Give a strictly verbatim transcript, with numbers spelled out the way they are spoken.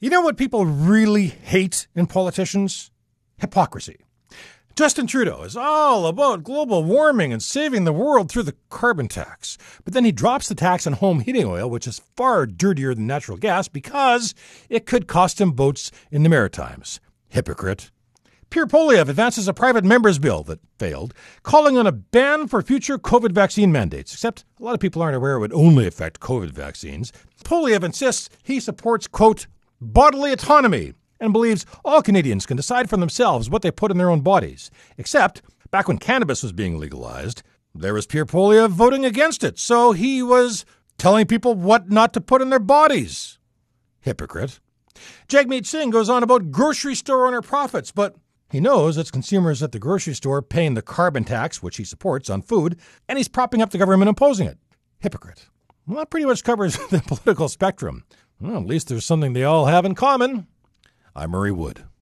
You know what people really hate in politicians? Hypocrisy. Justin Trudeau is all about global warming and saving the world through the carbon tax. But then he drops the tax on home heating oil, which is far dirtier than natural gas, because it could cost him votes in the Maritimes. Hypocrite. Pierre Poilievre advances a private member's bill that failed, calling on a ban for future COVID vaccine mandates. Except a lot of people aren't aware it would only affect COVID vaccines. Poilievre insists he supports, quote, bodily autonomy, and believes all Canadians can decide for themselves what they put in their own bodies. Except, back when cannabis was being legalized, there was Pierre Poilievre voting against it, so he was telling people what not to put in their bodies. Hypocrite. Jagmeet Singh goes on about grocery store owner profits, but he knows it's consumers at the grocery store paying the carbon tax, which he supports, on food, and he's propping up the government imposing it. Hypocrite. Well, that pretty much covers the political spectrum. Well, at least there's something they all have in common. I'm Murray Wood.